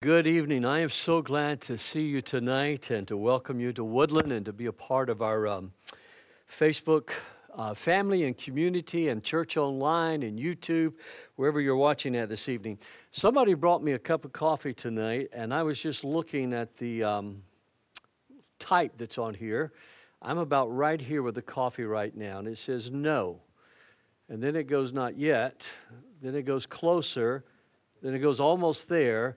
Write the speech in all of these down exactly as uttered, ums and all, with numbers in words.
Good evening. I am so glad to see you tonight and to welcome you to Woodland and to be a part of our um, Facebook uh, family and community and church online and YouTube, wherever you're watching at this evening. Somebody brought me a cup of coffee tonight, and I was just looking at the um, type that's on here. I'm about right here with the coffee right now, and it says no. And then it goes not yet. Then it goes closer. Then it goes almost there.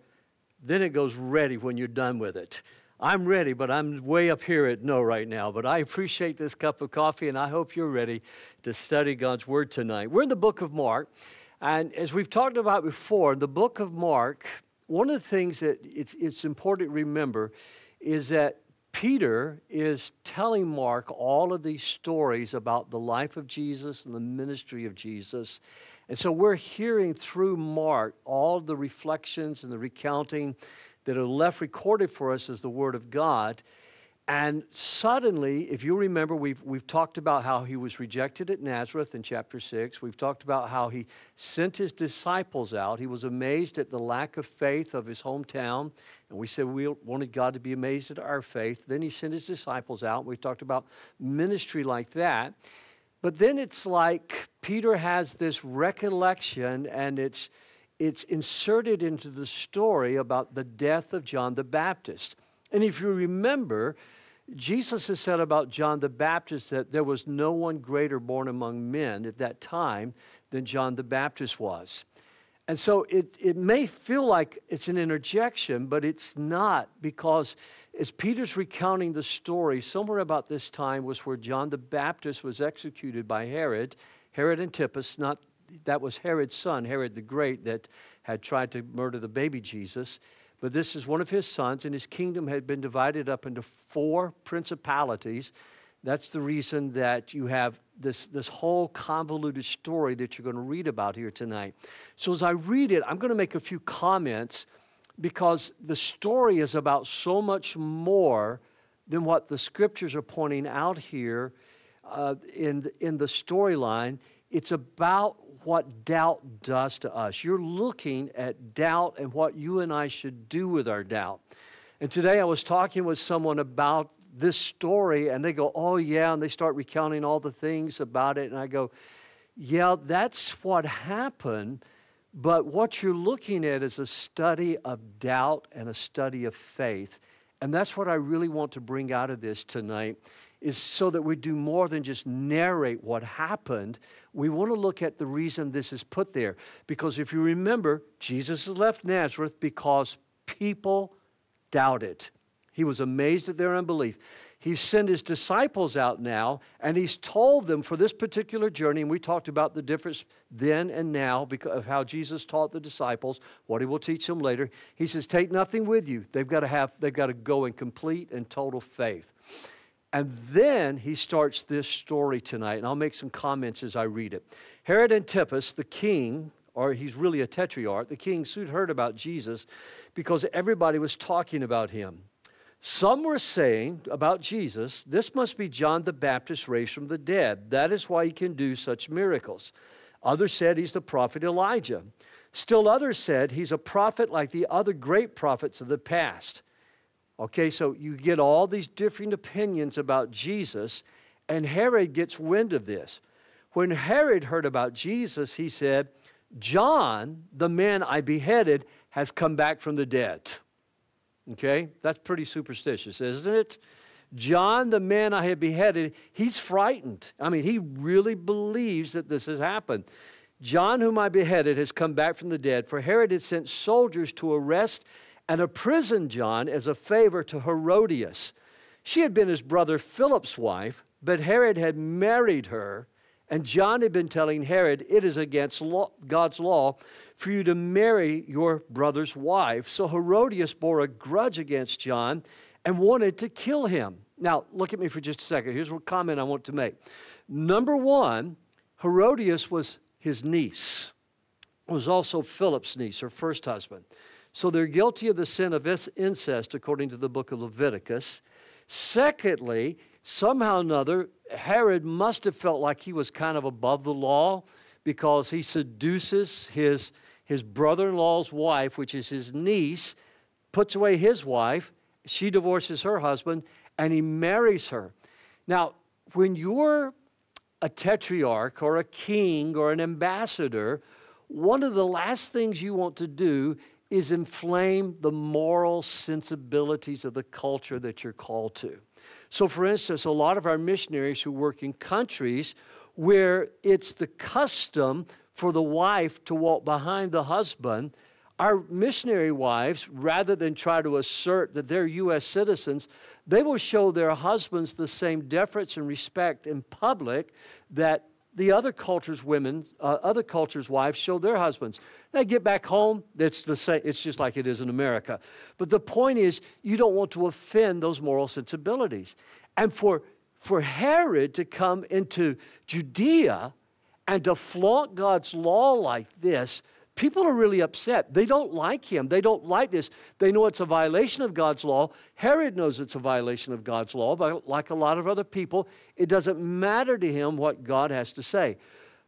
Then it goes ready when you're done with it. I'm ready, but I'm way up here at no right now. But I appreciate this cup of coffee, and I hope you're ready to study God's Word tonight. We're in the book of Mark, and as we've talked about before, the book of Mark, one of the things that it's, it's important to remember is that Peter is telling Mark all of these stories about the life of Jesus and the ministry of Jesus. And so we're hearing through Mark all the reflections and the recounting that are left recorded for us as the Word of God. And suddenly, if you remember, we've, we've talked about how he was rejected at Nazareth in chapter six. We've talked about how he sent his disciples out. He was amazed at the lack of faith of his hometown. And we said we wanted God to be amazed at our faith. Then he sent his disciples out. We talked about ministry like that. But then it's like Peter has this recollection, and it's it's inserted into the story about the death of John the Baptist. And if you remember, Jesus has said about John the Baptist that there was no one greater born among men at that time than John the Baptist was. And so it, it may feel like it's an interjection, but it's not, because as Peter's recounting the story, somewhere about this time was where John the Baptist was executed by Herod, Herod Antipas, not that was Herod's son, Herod the Great, that had tried to murder the baby Jesus. But this is one of his sons, and his kingdom had been divided up into four principalities. That's the reason that you have this, this whole convoluted story that you're going to read about here tonight. So as I read it, I'm going to make a few comments, because the story is about so much more than what the Scriptures are pointing out here uh, in, in the storyline. It's about what doubt does to us. You're looking at doubt and what you and I should do with our doubt. And today I was talking with someone about this story, and they go, oh, yeah, and they start recounting all the things about it. And I go, yeah, that's what happened. But what you're looking at is a study of doubt and a study of faith. And that's what I really want to bring out of this tonight, is so that we do more than just narrate what happened. We want to look at the reason this is put there. Because if you remember, Jesus left Nazareth because people doubted. He was amazed at their unbelief. He sent his disciples out now, and he's told them for this particular journey, and we talked about the difference then and now because of how Jesus taught the disciples, what he will teach them later. He says, take nothing with you. They've got to have, they've got to go in complete and total faith. And then he starts this story tonight, and I'll make some comments as I read it. Herod Antipas, the king, or he's really a tetrarch, the king soon heard about Jesus because everybody was talking about him. Some were saying about Jesus, this must be John the Baptist raised from the dead. That is why he can do such miracles. Others said he's the prophet Elijah. Still others said he's a prophet like the other great prophets of the past. Okay, so you get all these different opinions about Jesus, and Herod gets wind of this. When Herod heard about Jesus, he said, John, the man I beheaded, has come back from the dead. Okay, that's pretty superstitious, isn't it? John, the man I had beheaded, he's frightened. I mean, he really believes that this has happened. John, whom I beheaded, has come back from the dead, for Herod had sent soldiers to arrest and imprison John as a favor to Herodias. She had been his brother Philip's wife, but Herod had married her, and John had been telling Herod, it is against law, God's law for you to marry your brother's wife. So Herodias bore a grudge against John and wanted to kill him. Now, look at me for just a second. Here's a comment I want to make. Number one, Herodias was his niece, was also Philip's niece, her first husband. So they're guilty of the sin of incest, according to the book of Leviticus. Secondly, somehow or another, Herod must have felt like he was kind of above the law, because he seduces his, his brother-in-law's wife, which is his niece. puts away his wife, she divorces her husband, and he marries her. Now, when you're a tetrarch or a king or an ambassador, one of the last things you want to do is inflame the moral sensibilities of the culture that you're called to. So, for instance, a lot of our missionaries who work in countries where it's the custom for the wife to walk behind the husband, our missionary wives, rather than try to assert that they're U S citizens, they will show their husbands the same deference and respect in public that the other cultures' women, uh, other cultures' wives show their husbands. They get back home, it's the same, it's just like it is in America. But the point is, you don't want to offend those moral sensibilities. And for, for Herod to come into Judea and to flaunt God's law like this, people are really upset. They don't like him. They don't like this. They know it's a violation of God's law. Herod knows it's a violation of God's law, but like a lot of other people, it doesn't matter to him what God has to say.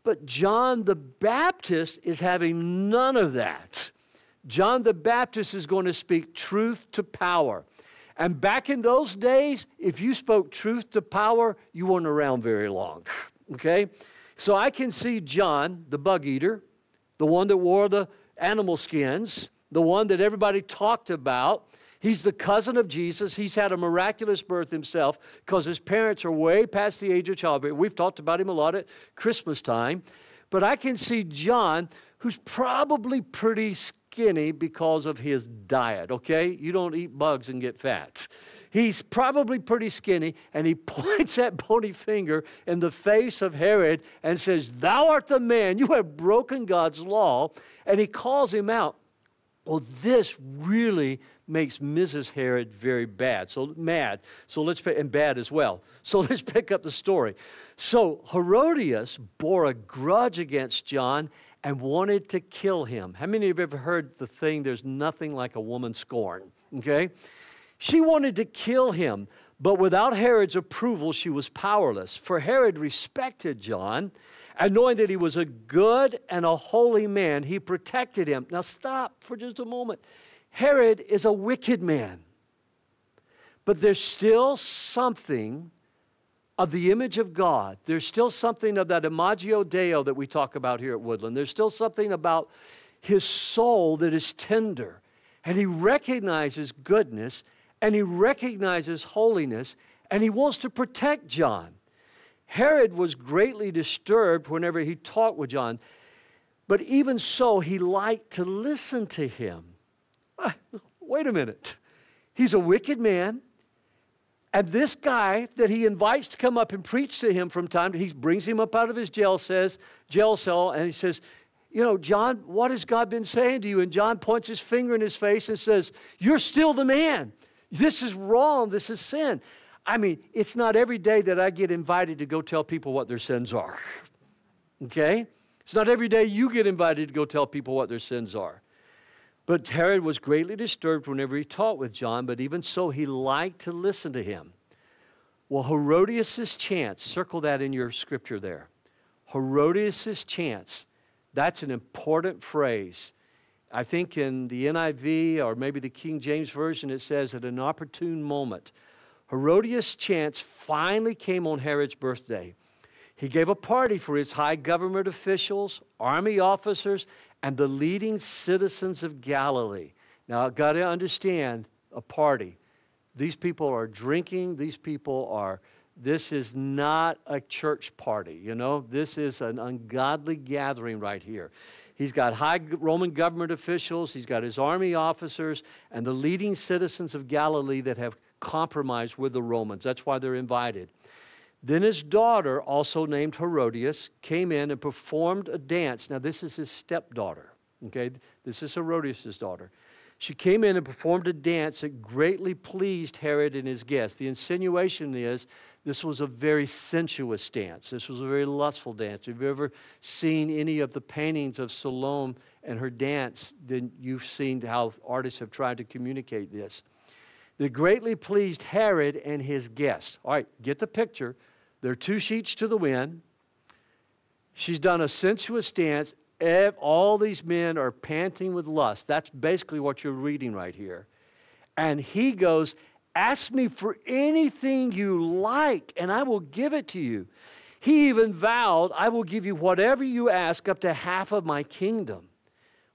But John the Baptist is having none of that. John the Baptist is going to speak truth to power. And back in those days, if you spoke truth to power, you weren't around very long, okay? So I can see John, the bug eater, the one that wore the animal skins, the one that everybody talked about. He's the cousin of Jesus. He's had a miraculous birth himself because his parents are way past the age of childbirth. We've talked about him a lot at Christmas time. But I can see John, who's probably pretty skinny because of his diet, okay? You don't eat bugs and get fat. He's probably pretty skinny, and he points that bony finger in the face of Herod and says, "Thou art the man. You have broken God's law." And he calls him out. Well, this really makes Missus Herod very bad, so mad, so let's and bad as well. So let's pick up the story. So Herodias bore a grudge against John and wanted to kill him. How many of you have ever heard the thing, there's nothing like a woman scorned, okay? She wanted to kill him, but without Herod's approval, she was powerless. For Herod respected John, and knowing that he was a good and a holy man, he protected him. Now stop for just a moment. Herod is a wicked man, but there's still something of the image of God. There's still something of that Imagio Deo that we talk about here at Woodland. There's still something about his soul that is tender, and he recognizes goodness, and he recognizes holiness, and he wants to protect John. Herod was greatly disturbed whenever he talked with John, but even so, he liked to listen to him. Wait a minute. He's a wicked man. And this guy that he invites to come up and preach to him from time to time, he brings him up out of his jail, says, jail cell, and he says, "You know, John, what has God been saying to you?" And John points his finger in his face and says, "You're still the man. This is wrong. This is sin." I mean, it's not every day that I get invited to go tell people what their sins are. Okay? It's not every day you get invited to go tell people what their sins are. But Herod was greatly disturbed whenever he talked with John, but even so, he liked to listen to him. Well, Herodias' chance, circle that in your scripture there. Herodias' chance, that's an important phrase. I think in the N I V or maybe the King James Version, it says at an opportune moment. Herodias' chance finally came on Herod's birthday. He gave a party for his high government officials, army officers, and the leading citizens of Galilee. Now, I've got to understand a party. These people are drinking. These people are, this is not a church party, you know. This is an ungodly gathering right here. He's got high Roman government officials. He's got his army officers and the leading citizens of Galilee that have compromised with the Romans. That's why they're invited. Then his daughter, also named Herodias, came in and performed a dance. Now, this is his stepdaughter, okay? This is Herodias' daughter. She came in and performed a dance that greatly pleased Herod and his guests. The insinuation is this was a very sensuous dance. This was a very lustful dance. If you've ever seen any of the paintings of Salome and her dance, then you've seen how artists have tried to communicate this. That greatly pleased Herod and his guests. All right, get the picture. They're two sheets to the wind. She's done a sensuous dance. All these men are panting with lust. That's basically what you're reading right here. And he goes, ask me for anything you like, and I will give it to you. He even vowed, I will give you whatever you ask, up to half of my kingdom.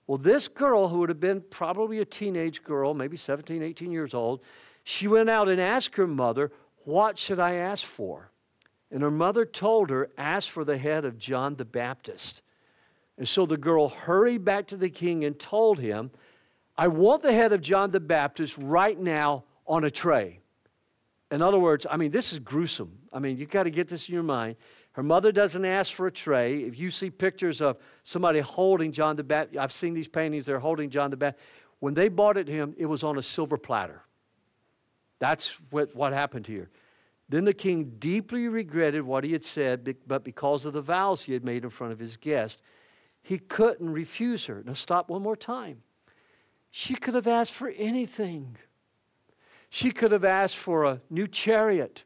Well, this girl, who would have been probably a teenage girl, maybe seventeen, eighteen years old, she went out and asked her mother, what should I ask for? And her mother told her, ask for the head of John the Baptist. And so the girl hurried back to the king and told him, I want the head of John the Baptist right now on a tray. In other words, I mean, this is gruesome. I mean, you've got to get this in your mind. Her mother doesn't ask for a tray. If you see pictures of somebody holding John the Baptist, I've seen these paintings, they're holding John the Baptist. When they brought it to him, it was on a silver platter. That's what, what happened here. Then the king deeply regretted what he had said, but because of the vows he had made in front of his guest, he couldn't refuse her. Now stop one more time. She could have asked for anything. She could have asked for a new chariot.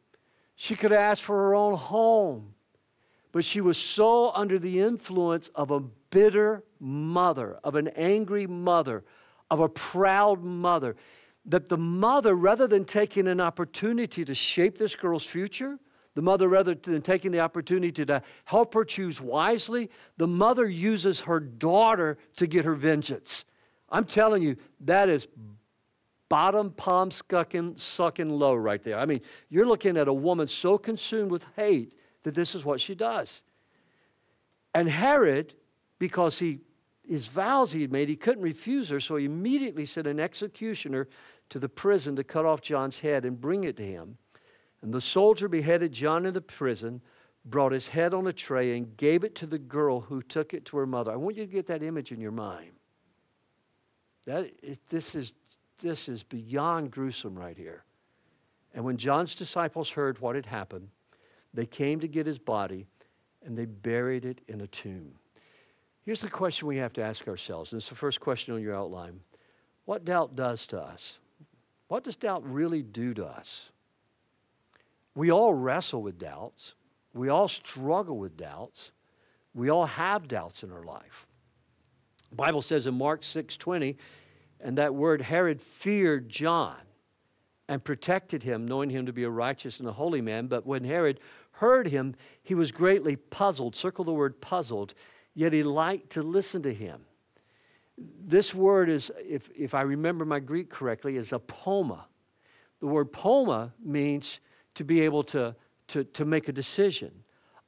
She could have asked for her own home. But she was so under the influence of a bitter mother, of an angry mother, of a proud mother, that the mother, rather than taking an opportunity to shape this girl's future, the mother, rather than taking the opportunity to help her choose wisely, the mother uses her daughter to get her vengeance. I'm telling you, that is bottom palm sucking, sucking low right there. I mean, you're looking at a woman so consumed with hate that this is what she does. And Herod, because he his vows he had made, he couldn't refuse her, so he immediately sent an executioner to the prison to cut off John's head and bring it to him. And the soldier beheaded John in the prison, brought his head on a tray, and gave it to the girl, who took it to her mother. I want you to get that image in your mind. That it, this is this is beyond gruesome right here. And when John's disciples heard what had happened, they came to get his body, and they buried it in a tomb. Here's the question we have to ask ourselves, and it's the first question on your outline. What doubt does to us? What does doubt really do to us? We all wrestle with doubts. We all struggle with doubts. We all have doubts in our life. The Bible says in Mark six twenty, and that word Herod feared John and protected him, knowing him to be a righteous and a holy man. But when Herod heard him, he was greatly puzzled. Circle the word puzzled. Yet he liked to listen to him. This word is, if, if I remember my Greek correctly, is a poma. The word poma means to be able to, to, to make a decision.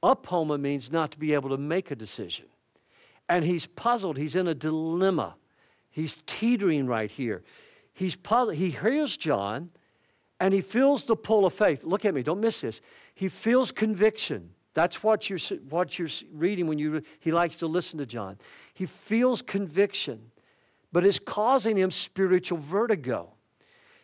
A poma means not to be able to make a decision. And he's puzzled. He's in a dilemma. He's teetering right here. He's puzzled. He hears John, and he feels the pull of faith. Look at me. Don't miss this. He feels conviction. That's what you're, what you're reading when you he likes to listen to John. He feels conviction, but it's causing him spiritual vertigo.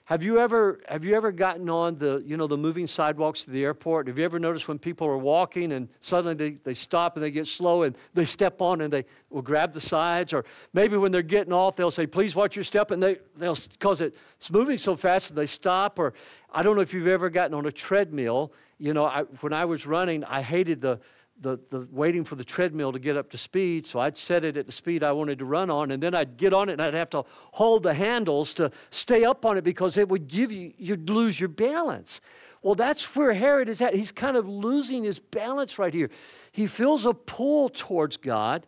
Have you ever have you ever gotten on the you know the moving sidewalks to the airport? Have you ever noticed when people are walking and suddenly they, they stop and they get slow and they step on and they will grab the sides? Or maybe when they're getting off, they'll say, please watch your step, and they, they'll because it's moving so fast and they stop. Or I don't know if you've ever gotten on a treadmill. You know, I, when I was running, I hated the, the the waiting for the treadmill to get up to speed, so I'd set it at the speed I wanted to run on, and then I'd get on it, and I'd have to hold the handles to stay up on it because it would give you, you'd lose your balance. Well, that's where Herod is at. He's kind of losing his balance right here. He feels a pull towards God.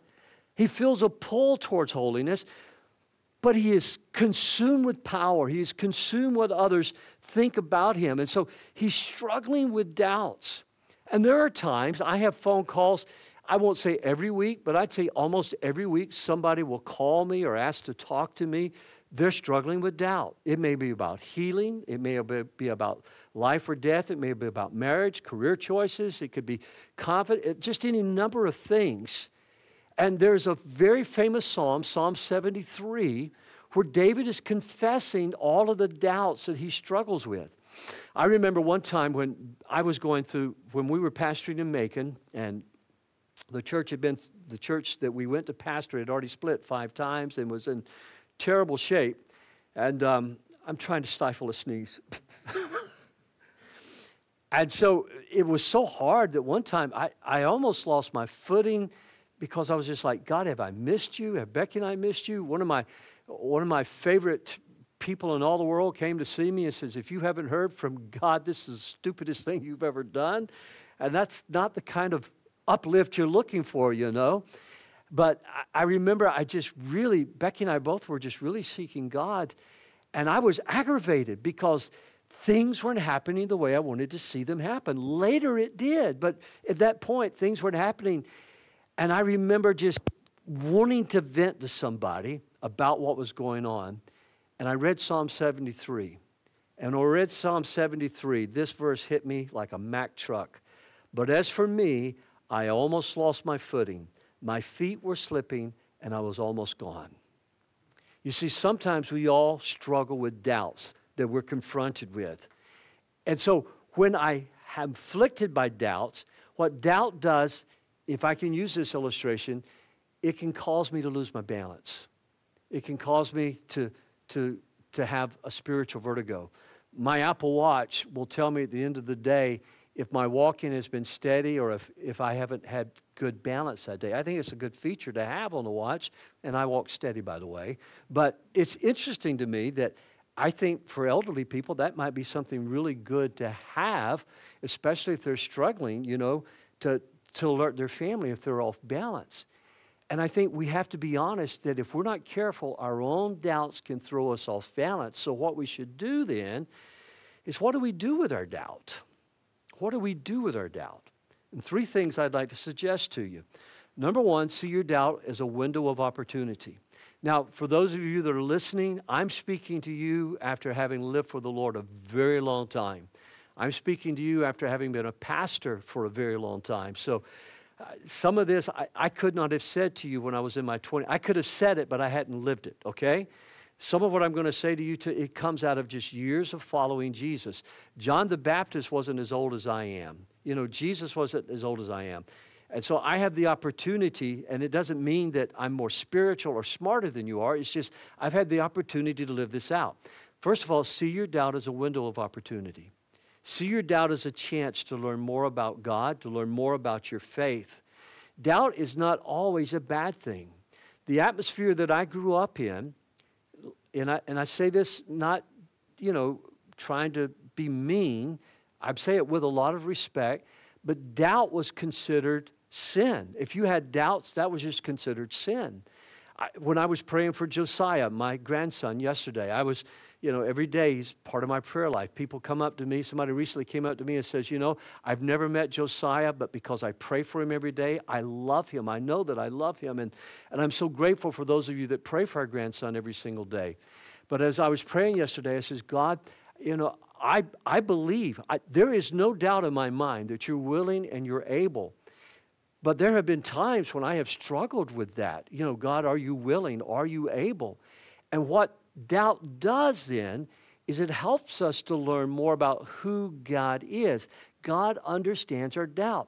He feels a pull towards holiness, but he is consumed with power. He is consumed with others think about him. And so he's struggling with doubts. And there are times I have phone calls, I won't say every week, but I'd say almost every week somebody will call me or ask to talk to me. They're struggling with doubt. It may be about healing. It may be about life or death. It may be about marriage, career choices. It could be confidence, just any number of things. And there's a very famous psalm, Psalm seventy-three, where David is confessing all of the doubts that he struggles with. I remember one time when I was going through, when we were pastoring in Macon, and the church had been, the church that we went to pastor had already split five times and was in terrible shape. And um, I'm trying to stifle a sneeze. And so it was so hard that one time I, I almost lost my footing because I was just like, God, have I missed you? Have Becky and I missed you? One of my... One of my favorite people in all the world came to see me and says, if you haven't heard from God, this is the stupidest thing you've ever done. And that's not the kind of uplift you're looking for, you know. But I remember I just really, Becky and I both were just really seeking God. And I was aggravated because things weren't happening the way I wanted to see them happen. Later it did, but at that point, things weren't happening. And I remember just wanting to vent to somebody about what was going on. And I read Psalm seventy-three. And when I read Psalm seventy-three, this verse hit me like a Mack truck. But as for me, I almost lost my footing. My feet were slipping, and I was almost gone. You see, sometimes we all struggle with doubts that we're confronted with. And so when I am afflicted by doubts, what doubt does, if I can use this illustration, it can cause me to lose my balance. It can cause me to, to, to have a spiritual vertigo. My Apple Watch will tell me at the end of the day if my walking has been steady or if, if I haven't had good balance that day. I think it's a good feature to have on the watch, and I walk steady, by the way. But it's interesting to me that I think for elderly people, that might be something really good to have, especially if they're struggling, you know, to, to alert their family if they're off balance. And I think we have to be honest that if we're not careful, our own doubts can throw us off balance. So what we should do then is, what do we do with our doubt? What do we do with our doubt? And three things I'd like to suggest to you. Number one, see your doubt as a window of opportunity. Now, for those of you that are listening, I'm speaking to you after having lived for the Lord a very long time. I'm speaking to you after having been a pastor for a very long time. So uh, some of this I, I could not have said to you when I was in my twenties. I could have said it, but I hadn't lived it, okay? Some of what I'm going to say to you, to, it comes out of just years of following Jesus. John the Baptist wasn't as old as I am. You know, Jesus wasn't as old as I am. And so I have the opportunity, and it doesn't mean that I'm more spiritual or smarter than you are. It's just I've had the opportunity to live this out. First of all, see your doubt as a window of opportunity. See your doubt as a chance to learn more about God, to learn more about your faith. Doubt is not always a bad thing. The atmosphere that I grew up in, and I, and I say this not, you know, trying to be mean. I say it with a lot of respect, but doubt was considered sin. If you had doubts, that was just considered sin. I, when I was praying for Josiah, my grandson, yesterday, I was, you know, every day he's part of my prayer life. People come up to me. Somebody recently came up to me and says, you know, I've never met Josiah, but because I pray for him every day, I love him. I know that I love him. And, and I'm so grateful for those of you that pray for our grandson every single day. But as I was praying yesterday, I says, God, you know, I, I believe, I, there is no doubt in my mind that you're willing and you're able. But there have been times when I have struggled with that. You know, God, are you willing? Are you able? And what doubt does then is it helps us to learn more about who God is. God understands our doubt.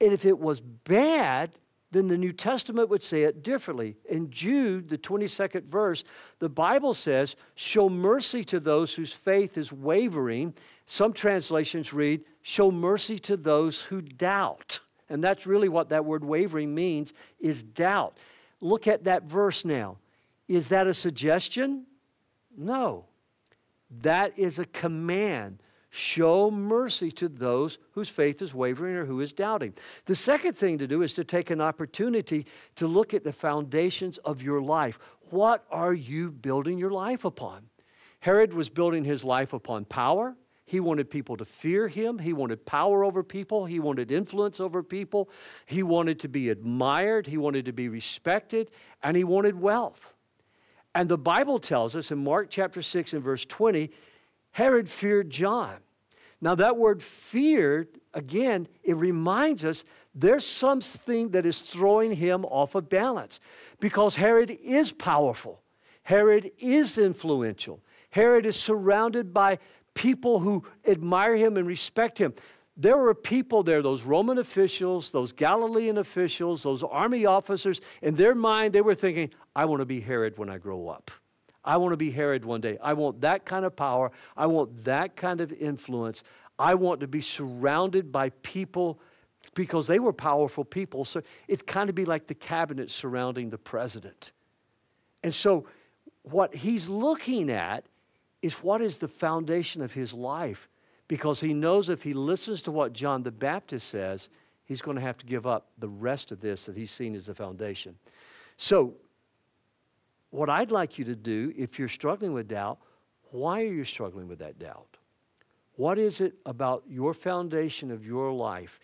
And if it was bad, then the New Testament would say it differently. In Jude, the twenty-second verse, the Bible says, show mercy to those whose faith is wavering. Some translations read, show mercy to those who doubt. And that's really what that word wavering means, is doubt. Look at that verse now. Is that a suggestion? No. That is a command. Show mercy to those whose faith is wavering or who is doubting. The second thing to do is to take an opportunity to look at the foundations of your life. What are you building your life upon? Herod was building his life upon power. He wanted people to fear him. He wanted power over people. He wanted influence over people. He wanted to be admired. He wanted to be respected. And he wanted wealth. And the Bible tells us in Mark chapter six and verse twenty, Herod feared John. Now that word feared, again, it reminds us there's something that is throwing him off of balance, because Herod is powerful. Herod is influential. Herod is surrounded by people who admire him and respect him. There were people there, those Roman officials, those Galilean officials, those army officers. In their mind, they were thinking, I want to be Herod when I grow up. I want to be Herod one day. I want that kind of power. I want that kind of influence. I want to be surrounded by people, because they were powerful people. So it'd kind of be like the cabinet surrounding the president. And so what he's looking at is what is the foundation of his life, because he knows if he listens to what John the Baptist says, he's going to have to give up the rest of this that he's seen as the foundation. So what I'd like you to do, if you're struggling with doubt, why are you struggling with that doubt? What is it about your foundation of your life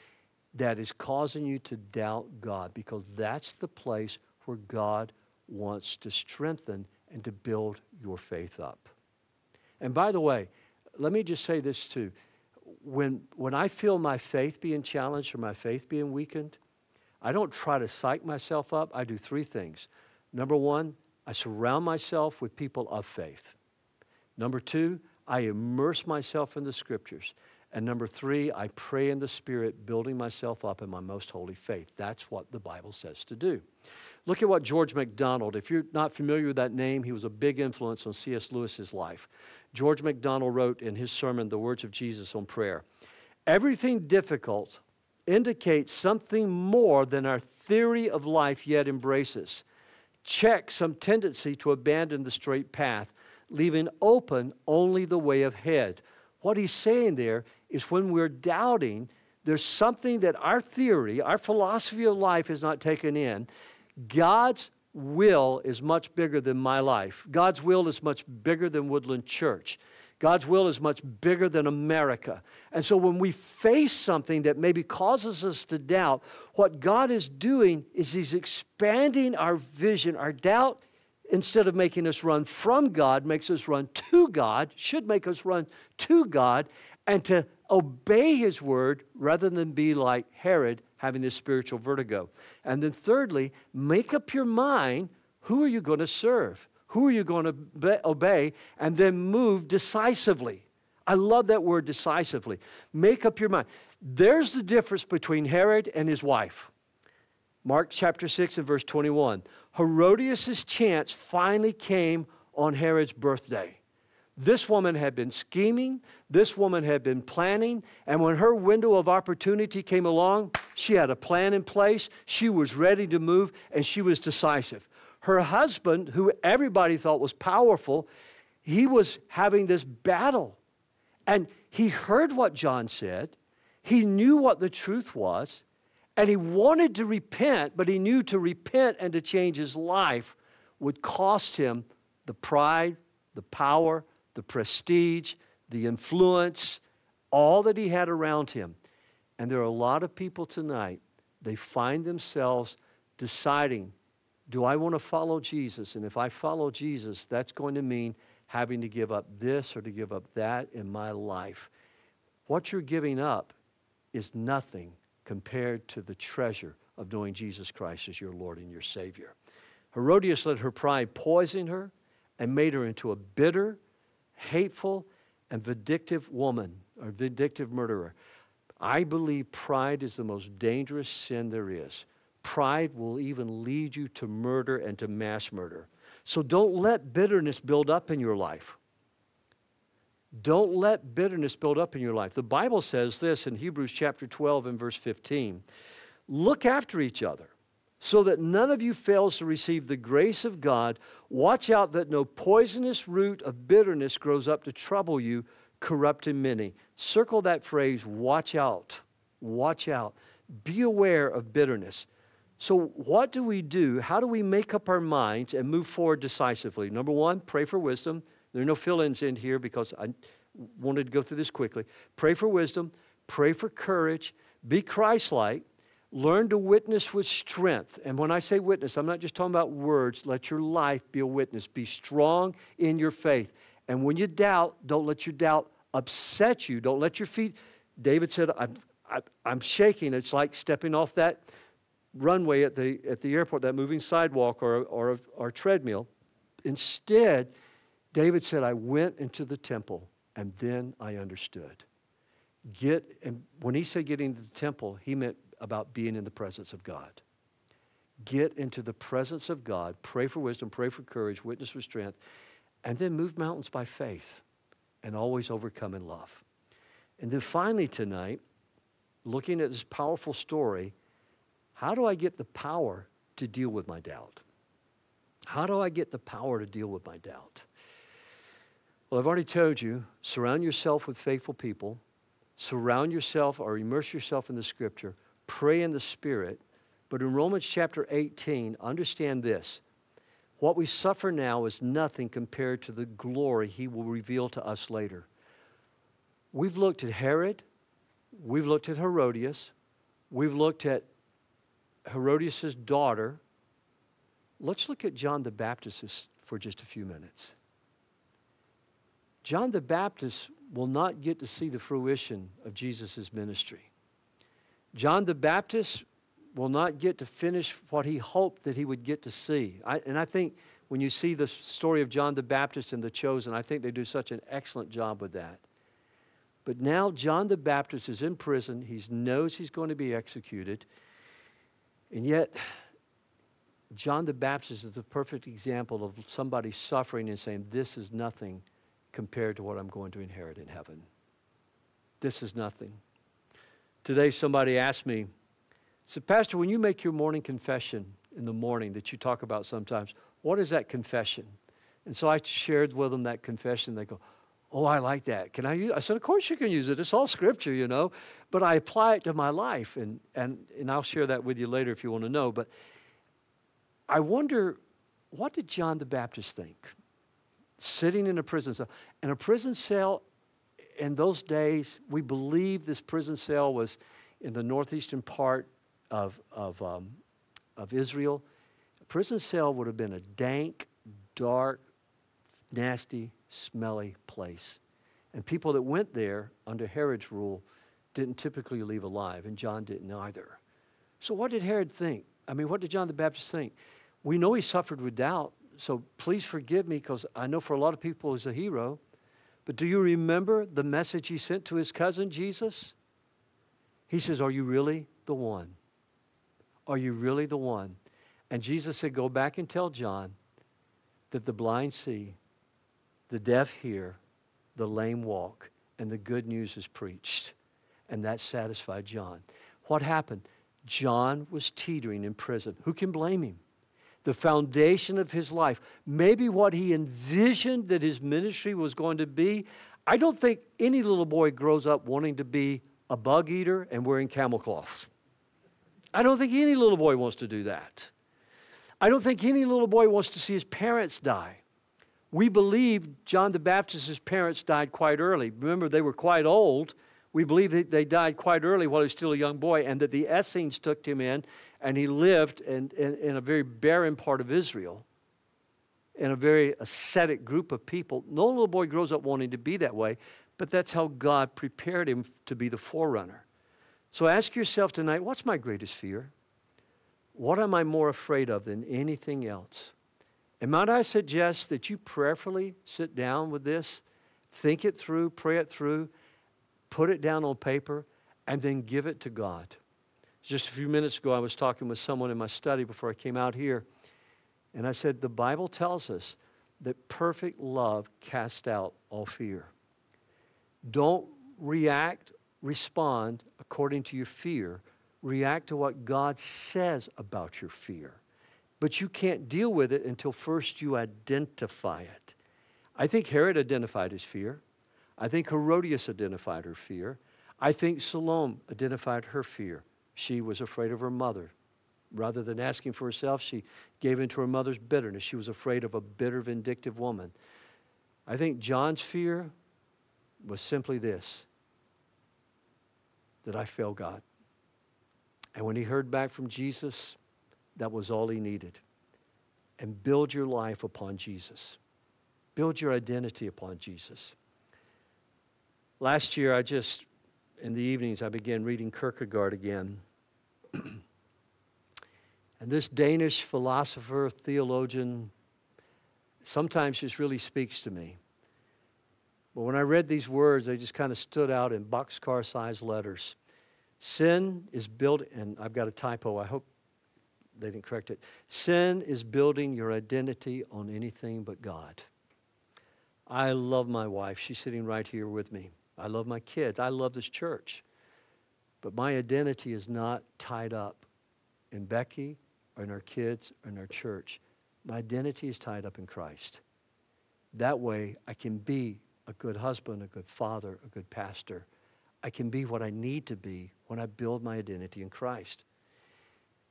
that is causing you to doubt God? Because that's the place where God wants to strengthen and to build your faith up. And by the way, let me just say this too. When, when I feel my faith being challenged or my faith being weakened, I don't try to psych myself up. I do three things. Number one, I surround myself with people of faith. Number two, I immerse myself in the Scriptures. And number three, I pray in the Spirit, building myself up in my most holy faith. That's what the Bible says to do. Look at what George MacDonald, if you're not familiar with that name, he was a big influence on C S Lewis's life. George MacDonald wrote in his sermon, The Words of Jesus on Prayer, "Everything difficult indicates something more than our theory of life yet embraces. Check some tendency to abandon the straight path, leaving open only the way ahead." What he's saying there is when we're doubting, there's something that our theory, our philosophy of life has not taken in. God's will is much bigger than my life. God's will is much bigger than Woodland Church. God's will is much bigger than America. And so when we face something that maybe causes us to doubt, what God is doing is he's expanding our vision. Our doubt, instead of making us run from God, makes us run to God, should make us run to God, and to obey his word rather than be like Herod, having this spiritual vertigo. And then thirdly, make up your mind, who are you going to serve? Who are you going to obey? And then move decisively. I love that word, decisively. Make up your mind. There's the difference between Herod and his wife. Mark chapter six and verse twenty-one. Herodias' chance finally came on Herod's birthday. This woman had been scheming. This woman had been planning. And when her window of opportunity came along, she had a plan in place. She was ready to move, and she was decisive. Her husband, who everybody thought was powerful, he was having this battle. And he heard what John said. He knew what the truth was. And he wanted to repent, but he knew to repent and to change his life would cost him the pride, the power, the prestige, the influence, all that he had around him. And there are a lot of people tonight, they find themselves deciding, do I want to follow Jesus? And if I follow Jesus, that's going to mean having to give up this or to give up that in my life. What you're giving up is nothing compared to the treasure of knowing Jesus Christ as your Lord and your Savior. Herodias let her pride poison her and made her into a bitter, hateful, and vindictive woman, or vindictive murderer. I believe pride is the most dangerous sin there is. Pride will even lead you to murder and to mass murder. So don't let bitterness build up in your life. Don't let bitterness build up in your life. The Bible says this in Hebrews chapter twelve and verse fifteen. Look after each other so that none of you fails to receive the grace of God. Watch out that no poisonous root of bitterness grows up to trouble you, corrupting many. Circle that phrase, watch out. Watch out. Be aware of bitterness. So what do we do? How do we make up our minds and move forward decisively? Number one, pray for wisdom. There are no fill-ins in here because I wanted to go through this quickly. Pray for wisdom. Pray for courage. Be Christ-like. Learn to witness with strength. And when I say witness, I'm not just talking about words. Let your life be a witness. Be strong in your faith. And when you doubt, don't let your doubt upset you. Don't let your feet... David said, I'm, I, I'm shaking. It's like stepping off that runway at the at the airport, that moving sidewalk or or, or treadmill. Instead... David said, I went into the temple, and then I understood. Get, and when he said getting to the temple, he meant about being in the presence of God. Get into the presence of God, pray for wisdom, pray for courage, witness with strength, and then move mountains by faith and always overcome in love. And then finally tonight, looking at this powerful story, how do I get the power to deal with my doubt? How do I get the power to deal with my doubt? Well, I've already told you, surround yourself with faithful people. Surround yourself or immerse yourself in the Scripture. Pray in the Spirit. But in Romans chapter eighteen, understand this. What we suffer now is nothing compared to the glory he will reveal to us later. We've looked at Herod. We've looked at Herodias. We've looked at Herodias' daughter. Let's look at John the Baptist for just a few minutes. John the Baptist will not get to see the fruition of Jesus' ministry. John the Baptist will not get to finish what he hoped that he would get to see. I, and I think when you see the story of John the Baptist and the Chosen, I think they do such an excellent job with that. But now John the Baptist is in prison. He knows he's going to be executed. And yet, John the Baptist is the perfect example of somebody suffering and saying, this is nothing compared to what I'm going to inherit in heaven. This is nothing. Today, somebody asked me, so Pastor, when you make your morning confession in the morning that you talk about sometimes, what is that confession? And so I shared with them that confession. They go, oh, I like that. Can I use it? I said, of course you can use it. It's all Scripture, you know. But I apply it to my life, and, and, and I'll share that with you later if you want to know. But I wonder, what did John the Baptist think? Sitting in a prison cell. And a prison cell in those days, we believe this prison cell was in the northeastern part of, of, um, of Israel. A prison cell would have been a dank, dark, nasty, smelly place. And people that went there under Herod's rule didn't typically leave alive, and John didn't either. So what did Herod think? I mean, what did John the Baptist think? We know he suffered with doubt, so please forgive me, because I know for a lot of people he's a hero. But do you remember the message he sent to his cousin Jesus? He says, are you really the one? Are you really the one? And Jesus said, go back and tell John that the blind see, the deaf hear, the lame walk, and the good news is preached. And that satisfied John. What happened? John was teetering in prison. Who can blame him? The foundation of his life, maybe what he envisioned that his ministry was going to be. I don't think any little boy grows up wanting to be a bug eater and wearing camel cloths. I don't think any little boy wants to do that. I don't think any little boy wants to see his parents die. We believe John the Baptist's parents died quite early. Remember, they were quite old. We believe that they died quite early while he was still a young boy, and that the Essenes took him in, and he lived in, in, in a very barren part of Israel, in a very ascetic group of people. No little boy grows up wanting to be that way, but that's how God prepared him to be the forerunner. So ask yourself tonight, what's my greatest fear? What am I more afraid of than anything else? And might I suggest that you prayerfully sit down with this, think it through, pray it through, put it down on paper, and then give it to God. Just a few minutes ago, I was talking with someone in my study before I came out here, and I said, the Bible tells us that perfect love casts out all fear. Don't react, respond according to your fear. React to what God says about your fear. But you can't deal with it until first you identify it. I think Herod identified his fear. I think Herodias identified her fear. I think Salome identified her fear. She was afraid of her mother. Rather than asking for herself, she gave in to her mother's bitterness. She was afraid of a bitter, vindictive woman. I think John's fear was simply this, that I fail God. And when he heard back from Jesus, that was all he needed. And build your life upon Jesus. Build your identity upon Jesus. Last year, I just, in the evenings, I began reading Kierkegaard again. And this Danish philosopher, theologian, sometimes just really speaks to me. But when I read these words, they just kind of stood out in boxcar-sized letters. Sin is built, and I've got a typo, I hope they didn't correct it. Sin is building your identity on anything but God. I love my wife. She's sitting right here with me. I love my kids. I love this church. But my identity is not tied up in Becky or in our kids or in our church. My identity is tied up in Christ. That way I can be a good husband, a good father, a good pastor. I can be what I need to be when I build my identity in Christ.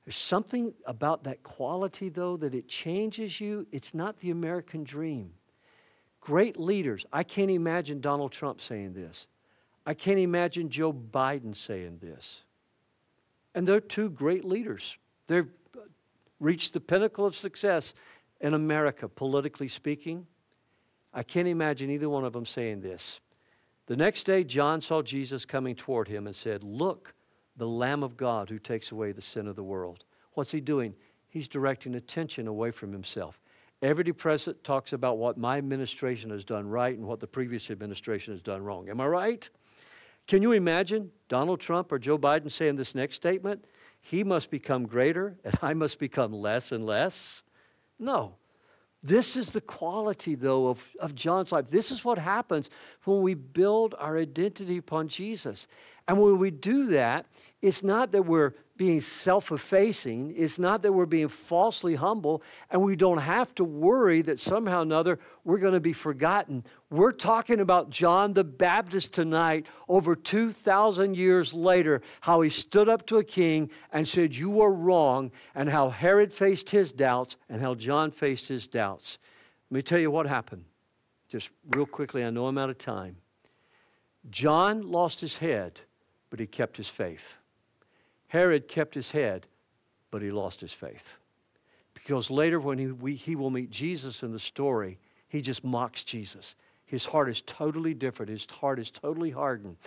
There's something about that quality, though, that it changes you. It's not the American dream. Great leaders. I can't imagine Donald Trump saying this. I can't imagine Joe Biden saying this. And they're two great leaders. They've reached the pinnacle of success in America, politically speaking. I can't imagine either one of them saying this. The next day, John saw Jesus coming toward him and said, "Look, the Lamb of God who takes away the sin of the world." What's he doing? He's directing attention away from himself. Every president talks about what my administration has done right and what the previous administration has done wrong. Am I right? Can you imagine Donald Trump or Joe Biden saying this next statement? He must become greater and I must become less and less. No. This is the quality, though, of, of John's life. This is what happens when we build our identity upon Jesus. And when we do that, it's not that we're being self-effacing. It's not that we're being falsely humble, and we don't have to worry that somehow or another we're going to be forgotten. We're talking about John the Baptist tonight, over two thousand years later, how he stood up to a king and said, "You are wrong," and how Herod faced his doubts and how John faced his doubts. Let me tell you what happened. Just real quickly, I know I'm out of time. John lost his head, but he kept his faith. Herod kept his head, but he lost his faith. Because later when he, we, he will meet Jesus in the story, he just mocks Jesus. His heart is totally different. His heart is totally hardened.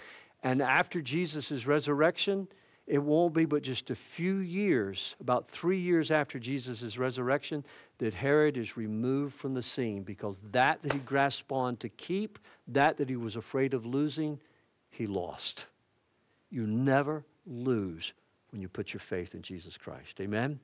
And after Jesus' resurrection, it won't be but just a few years, about three years after Jesus' resurrection, that Herod is removed from the scene, because that that he grasped on to keep, that that he was afraid of losing, he lost. You never lose when you put your faith in Jesus Christ. Amen?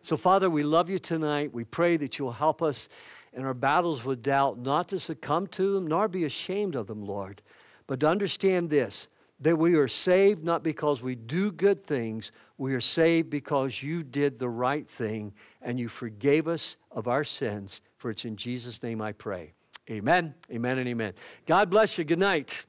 So, Father, we love you tonight. We pray that you'll help us in our battles with doubt, not to succumb to them, nor be ashamed of them, Lord, but to understand this, that we are saved not because we do good things. We are saved because you did the right thing, and you forgave us of our sins. For it's in Jesus' name I pray. Amen, amen, and amen. God bless you. Good night.